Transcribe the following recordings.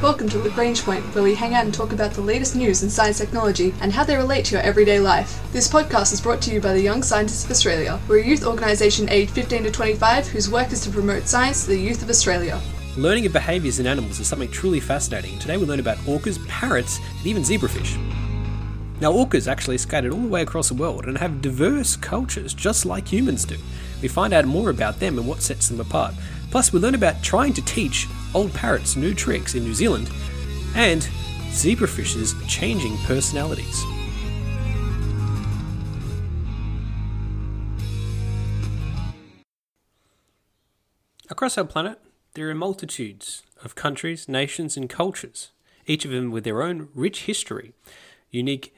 Welcome to Lagrange Point, where we hang out and talk about the latest news in science technology and how they relate to your everyday life. This podcast is brought to you by the Young Scientists of Australia. We're a youth organisation aged 15 to 25 whose work is to promote science to the youth of Australia. Learning of behaviours in animals is something truly fascinating. Today we learn about orcas, parrots and even zebrafish. Now, orcas actually scattered all the way across the world and have diverse cultures just like humans do. We find out more about them and what sets them apart. Plus, we learn about trying to teach old parrots new tricks in New Zealand and zebrafish's changing personalities. Across our planet, there are multitudes of countries, nations and cultures, each of them with their own rich history, unique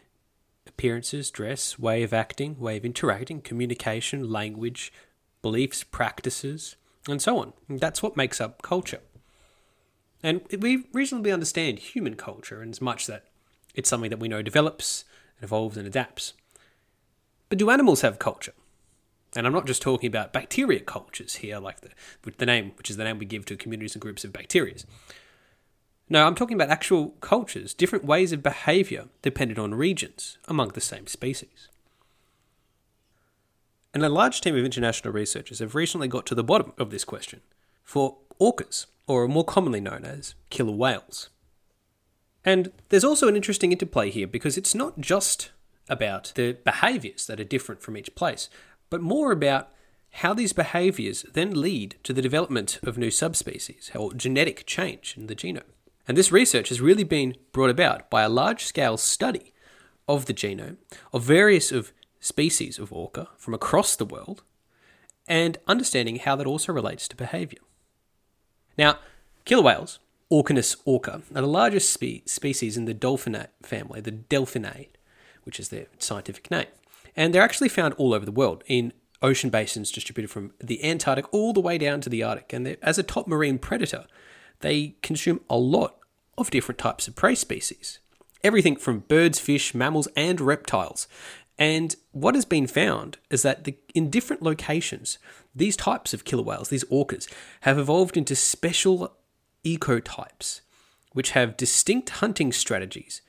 appearances, dress, way of acting, way of interacting, communication, language, beliefs, practices, and so on. And that's what makes up culture. And we reasonably understand human culture in as much that it's something that we know develops, and evolves and adapts. But do animals have culture? And I'm not just talking about bacteria cultures here, like the name, which is the name we give to communities and groups of bacteria. No, I'm talking about actual cultures, different ways of behaviour dependent on regions among the same species. And a large team of international researchers have recently got to the bottom of this question for orcas, or are more commonly known as killer whales. And there's also an interesting interplay here because it's not just about the behaviours that are different from each place, but more about how these behaviours then lead to the development of new subspecies or genetic change in the genome. And this research has really been brought about by a large-scale study of the genome of various of species of orca from across the world and understanding how that also relates to behaviour. Now, killer whales, Orcinus orca, are the largest species in the Delphinidae family, the Delphinidae, which is their scientific name. And they're actually found all over the world in ocean basins distributed from the Antarctic all the way down to the Arctic. And as a top marine predator, they consume a lot of different types of prey species. Everything from birds, fish, mammals, and reptiles. And what has been found is that in different locations, these types of killer whales, these orcas, have evolved into special ecotypes, which have distinct hunting strategies,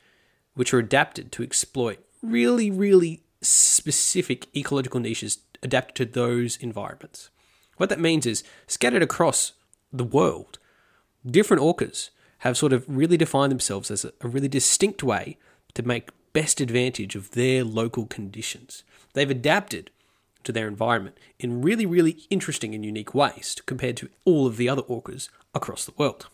which are adapted to exploit really, really specific ecological niches adapted to those environments. What that means is, scattered across the world, different orcas have sort of really defined themselves as a really distinct way to make best advantage of their local conditions. They've adapted to their environment in really, really interesting and unique ways compared to all of the other orcas across the world.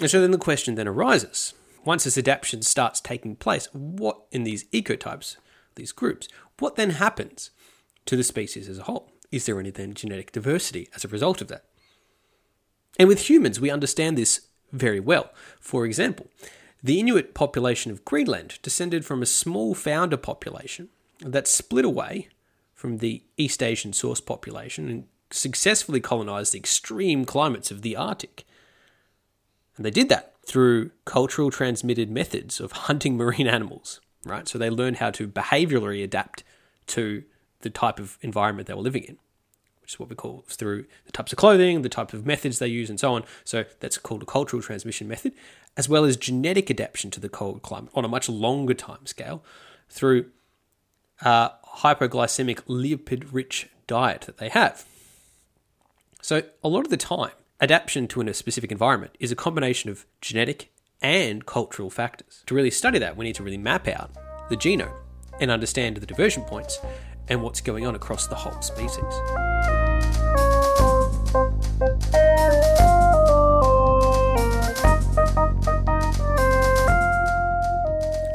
And so then the question then arises, once this adaptation starts taking place, what in these ecotypes, these groups, what then happens to the species as a whole? Is there any then genetic diversity as a result of that? And with humans, we understand this very well. For example, the Inuit population of Greenland descended from a small founder population that split away from the East Asian source population and successfully colonized the extreme climates of the Arctic. And they did that through culturally transmitted methods of hunting marine animals, right? So they learned how to behaviorally adapt to the type of environment they were living in, which is what we call through the types of clothing, the type of methods they use and so on. So that's called a cultural transmission method, as well as genetic adaptation to the cold climate on a much longer time scale through hypoglycemic lipid-rich diet that they have. So a lot of the time, adaptation to a specific environment is a combination of genetic and cultural factors. To really study that, we need to really map out the genome and understand the diversion points and what's going on across the whole species.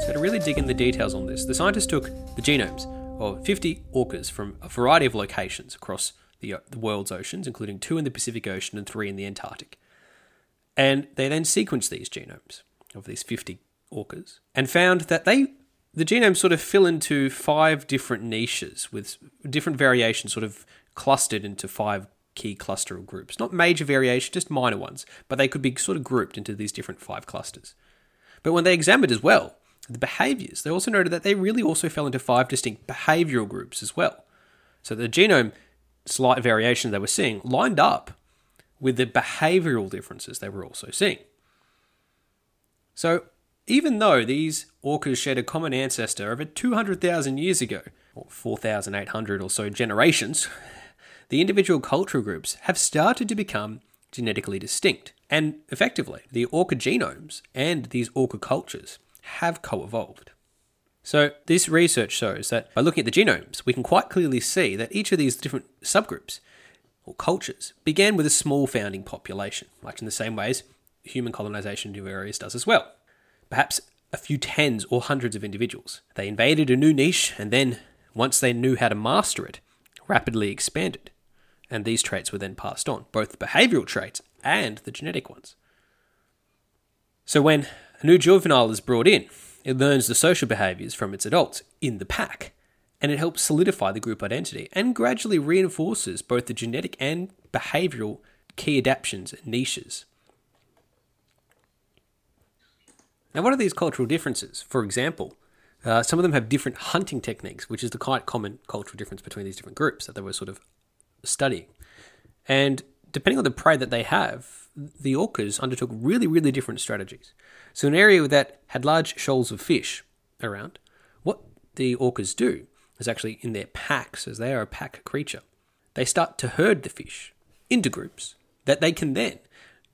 So to really dig in the details on this, the scientists took the genomes of 50 orcas from a variety of locations across the world's oceans, including 2 in the Pacific Ocean and 3 in the Antarctic. And they then sequenced these genomes of these 50 orcas and found that the genome sort of fell into 5 different niches with different variations sort of clustered into 5 key clusteral groups. Not major variation, just minor ones, but they could be sort of grouped into these different 5 clusters. But when they examined as well the behaviours, they also noted that they really also fell into 5 distinct behavioural groups as well. So the genome slight variation they were seeing lined up with the behavioural differences they were also seeing. So even though these orcas shared a common ancestor over 200,000 years ago, or 4,800 or so generations, the individual cultural groups have started to become genetically distinct. And effectively, the orca genomes and these orca cultures have co-evolved. So this research shows that by looking at the genomes, we can quite clearly see that each of these different subgroups or cultures began with a small founding population, much in the same ways human colonization in new areas does as well. Perhaps a few tens or hundreds of individuals. They invaded a new niche and then, once they knew how to master it, rapidly expanded. And these traits were then passed on, both the behavioural traits and the genetic ones. So when a new juvenile is brought in, it learns the social behaviours from its adults in the pack, and it helps solidify the group identity and gradually reinforces both the genetic and behavioural key adaptations and niches. Now, what are these cultural differences? For example, some of them have different hunting techniques, which is the quite common cultural difference between these different groups that they were sort of studying. And depending on the prey that they have, the orcas undertook really, really different strategies. So an area that had large shoals of fish around, what the orcas do is actually in their packs, as they are a pack creature, they start to herd the fish into groups that they can then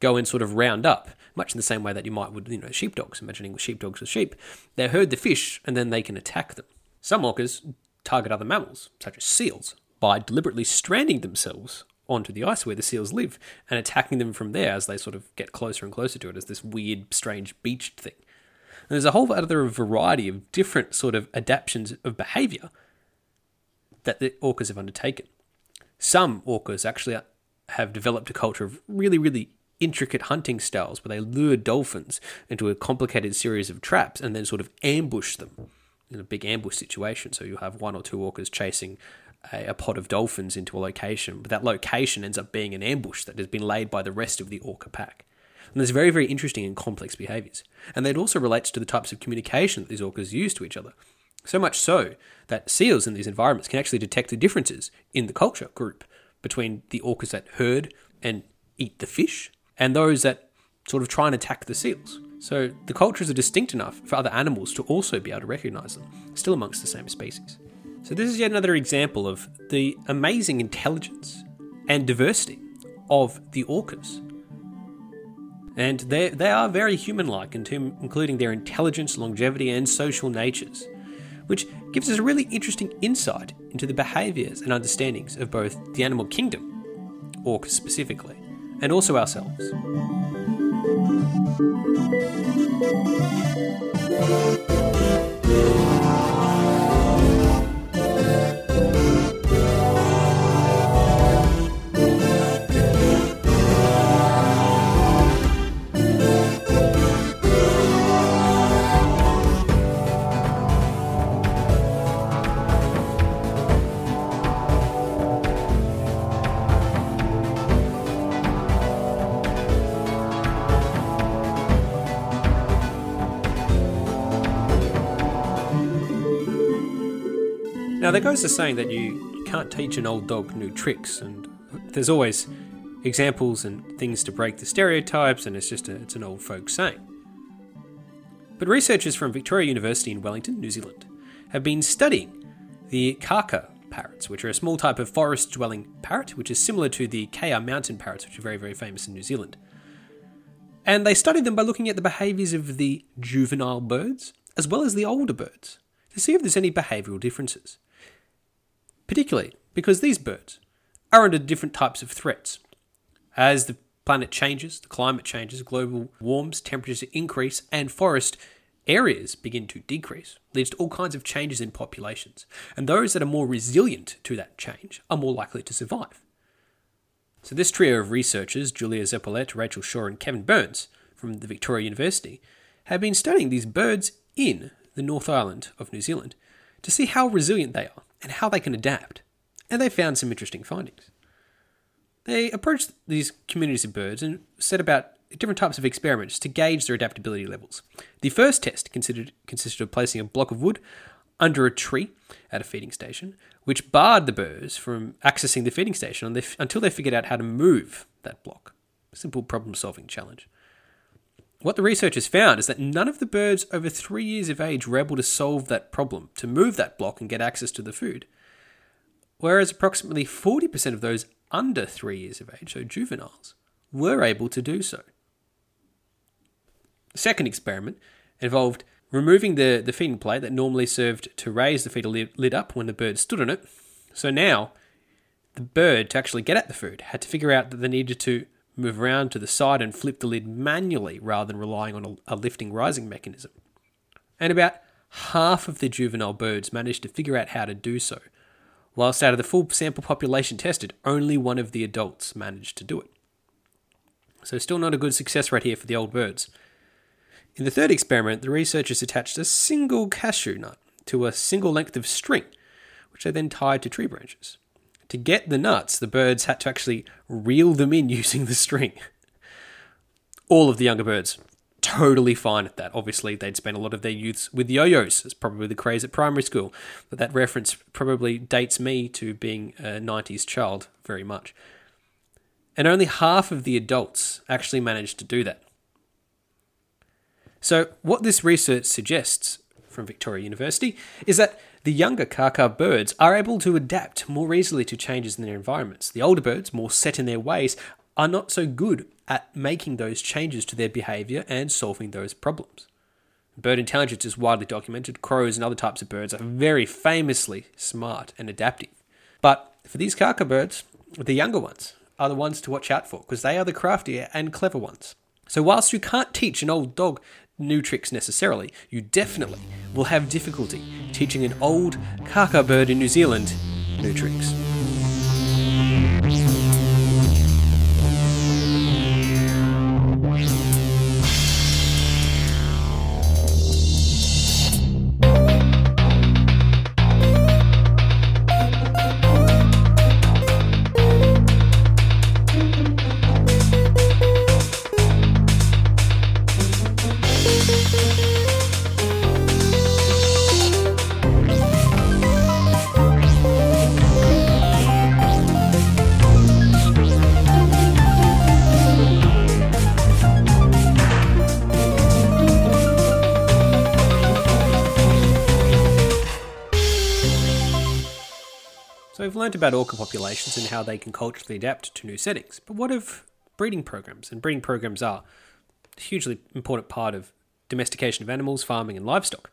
go and sort of round up, much in the same way that you might would, sheepdogs, imagining sheepdogs with sheep. They herd the fish and then they can attack them. Some orcas target other mammals, such as seals, by deliberately stranding themselves onto the ice where the seals live and attacking them from there as they sort of get closer and closer to it as this weird, strange beached thing. And there's a whole other variety of different sort of adaptations of behaviour that the orcas have undertaken. Some orcas actually have developed a culture of really, really intricate hunting styles where they lure dolphins into a complicated series of traps and then sort of ambush them in a big ambush situation. So you'll have one or two orcas chasing a pod of dolphins into a location, but that location ends up being an ambush that has been laid by the rest of the orca pack. And there's very, very interesting and complex behaviours. And that also relates to the types of communication that these orcas use to each other. So much so that seals in these environments can actually detect the differences in the culture group between the orcas that herd and eat the fish and those that sort of try and attack the seals. So the cultures are distinct enough for other animals to also be able to recognise them, still amongst the same species. So this is yet another example of the amazing intelligence and diversity of the orcas. And they are very human-like, including their intelligence, longevity, and social natures, which gives us a really interesting insight into the behaviours and understandings of both the animal kingdom, orcas specifically, and also ourselves. Now, that goes to saying that you can't teach an old dog new tricks, and there's always examples and things to break the stereotypes, and it's an old folk saying. But researchers from Victoria University in Wellington, New Zealand, have been studying the kaka parrots, which are a small type of forest-dwelling parrot, which is similar to the kea mountain parrots, which are very, very famous in New Zealand. And they studied them by looking at the behaviours of the juvenile birds, as well as the older birds, to see if there's any behavioural differences. Particularly because these birds are under different types of threats. As the planet changes, the climate changes, global warms, temperatures increase, and forest areas begin to decrease, leads to all kinds of changes in populations. And those that are more resilient to that change are more likely to survive. So this trio of researchers, Julia Zeppolet, Rachel Shaw, and Kevin Burns from the Victoria University, have been studying these birds in the North Island of New Zealand to see how resilient they are and how they can adapt. And they found some interesting findings. They approached these communities of birds and set about different types of experiments to gauge their adaptability levels. The first test consisted of placing a block of wood under a tree at a feeding station, which barred the birds from accessing the feeding station until they figured out how to move that block. Simple problem-solving challenge. What the researchers found is that none of the birds over 3 years of age were able to solve that problem, to move that block and get access to the food, whereas approximately 40% of those under 3 years of age, so juveniles, were able to do so. The second experiment involved removing the feeding plate that normally served to raise the fetal lid up when the bird stood on it. So now, the bird, to actually get at the food, had to figure out that they needed to move around to the side and flip the lid manually rather than relying on a lifting rising mechanism. And about half of the juvenile birds managed to figure out how to do so, whilst out of the full sample population tested, only one of the adults managed to do it. So still not a good success rate here for the old birds. In the third experiment, the researchers attached a single cashew nut to a single length of string, which they then tied to tree branches. To get the nuts, the birds had to actually reel them in using the string. All of the younger birds, totally fine at that. Obviously, they'd spent a lot of their youths with yo-yos. It's probably the craze at primary school, but that reference probably dates me to being a 90s child very much. And only half of the adults actually managed to do that. So what this research suggests from Victoria University is that the younger kaka birds are able to adapt more easily to changes in their environments. The older birds, more set in their ways, are not so good at making those changes to their behaviour and solving those problems. Bird intelligence is widely documented. Crows and other types of birds are very famously smart and adaptive. But for these kaka birds, the younger ones are the ones to watch out for because they are the craftier and clever ones. So whilst you can't teach an old dog new tricks necessarily, you definitely will have difficulty teaching an old kaka bird in New Zealand new tricks. We've learnt about orca populations and how they can culturally adapt to new settings, but what of breeding programs? And breeding programs are a hugely important part of domestication of animals, farming and livestock.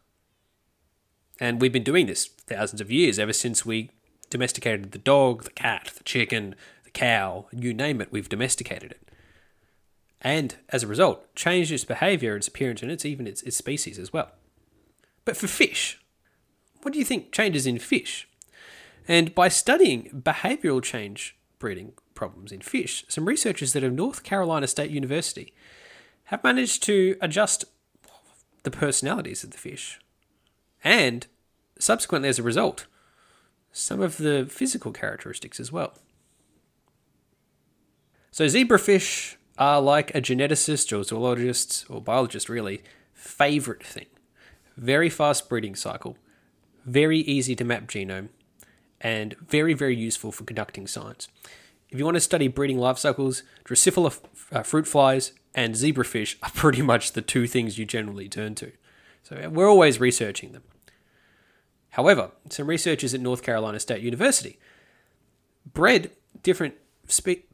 And we've been doing this for thousands of years, ever since we domesticated the dog, the cat, the chicken, the cow, you name it, we've domesticated it. And as a result, changed its behaviour, its appearance and its species as well. But for fish, what do you think changes in fish? And by studying behavioural change breeding problems in fish, some researchers at North Carolina State University have managed to adjust the personalities of the fish. And subsequently, as a result, some of the physical characteristics as well. So zebrafish are like a geneticist or zoologist or biologist really, favourite thing. Very fast breeding cycle, very easy to map genome, and very, very useful for conducting science. If you want to study breeding life cycles, Drosophila fruit flies and zebrafish are pretty much the two things you generally turn to. So we're always researching them. However, some researchers at North Carolina State University bred different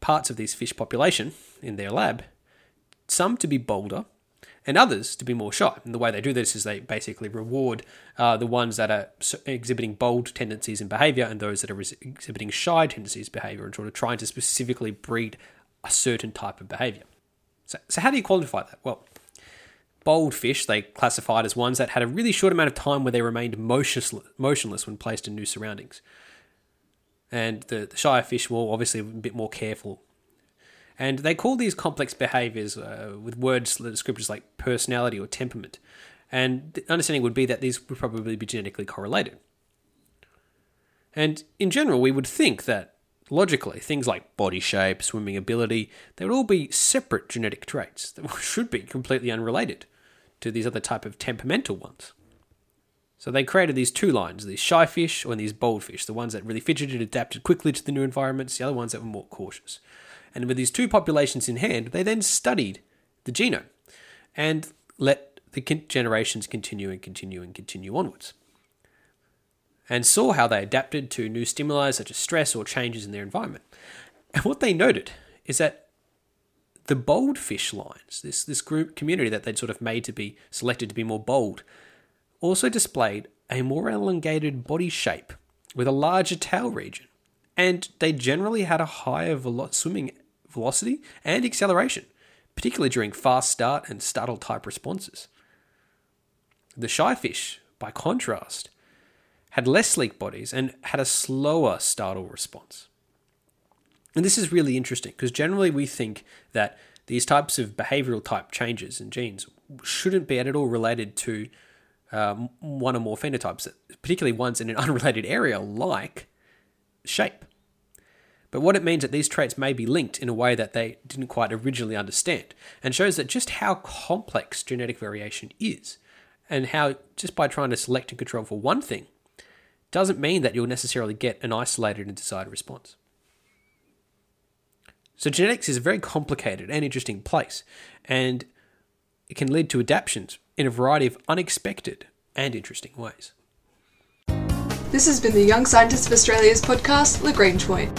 parts of these fish population in their lab, some to be bolder and others to be more shy. And the way they do this is they basically reward the ones that are exhibiting bold tendencies in behaviour and those that are exhibiting shy tendencies in behaviour and sort of trying to specifically breed a certain type of behaviour. So how do you qualify that? Well, bold fish they classified as ones that had a really short amount of time where they remained motionless when placed in new surroundings. And the shy fish were obviously a bit more careful. And they call these complex behaviours with words that descriptors like personality or temperament. And the understanding would be that these would probably be genetically correlated. And in general, we would think that logically, things like body shape, swimming ability, they would all be separate genetic traits that should be completely unrelated to these other type of temperamental ones. So they created these two lines, these shy fish or these bold fish, the ones that really fidgeted and adapted quickly to the new environments, the other ones that were more cautious. And with these two populations in hand, they then studied the genome and let the generations continue onwards, and saw how they adapted to new stimuli such as stress or changes in their environment. And what they noted is that the bold fish lines, this group community that they'd sort of made to be selected to be more bold, also displayed a more elongated body shape with a larger tail region. And they generally had a higher swimming velocity and acceleration, particularly during fast start and startle type responses. The shy fish, by contrast, had less sleek bodies and had a slower startle response. And this is really interesting because generally we think that these types of behavioral type changes in genes shouldn't be at all related to one or more phenotypes, particularly ones in an unrelated area like shape. But what it means that these traits may be linked in a way that they didn't quite originally understand, and shows that just how complex genetic variation is, and how just by trying to select and control for one thing doesn't mean that you'll necessarily get an isolated and desired response. So genetics is a very complicated and interesting place, and it can lead to adaptations in a variety of unexpected and interesting ways. This has been the Young Scientists of Australia's podcast, Lagrange Point.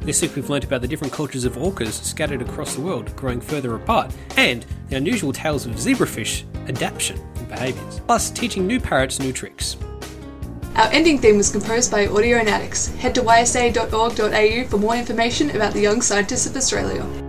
This week we've learnt about the different cultures of orcas scattered across the world, growing further apart, and the unusual tales of zebrafish, adaptation and behaviours, plus teaching new parrots new tricks. Our ending theme was composed by Audionautics. Head to ysa.org.au for more information about the Young Scientists of Australia.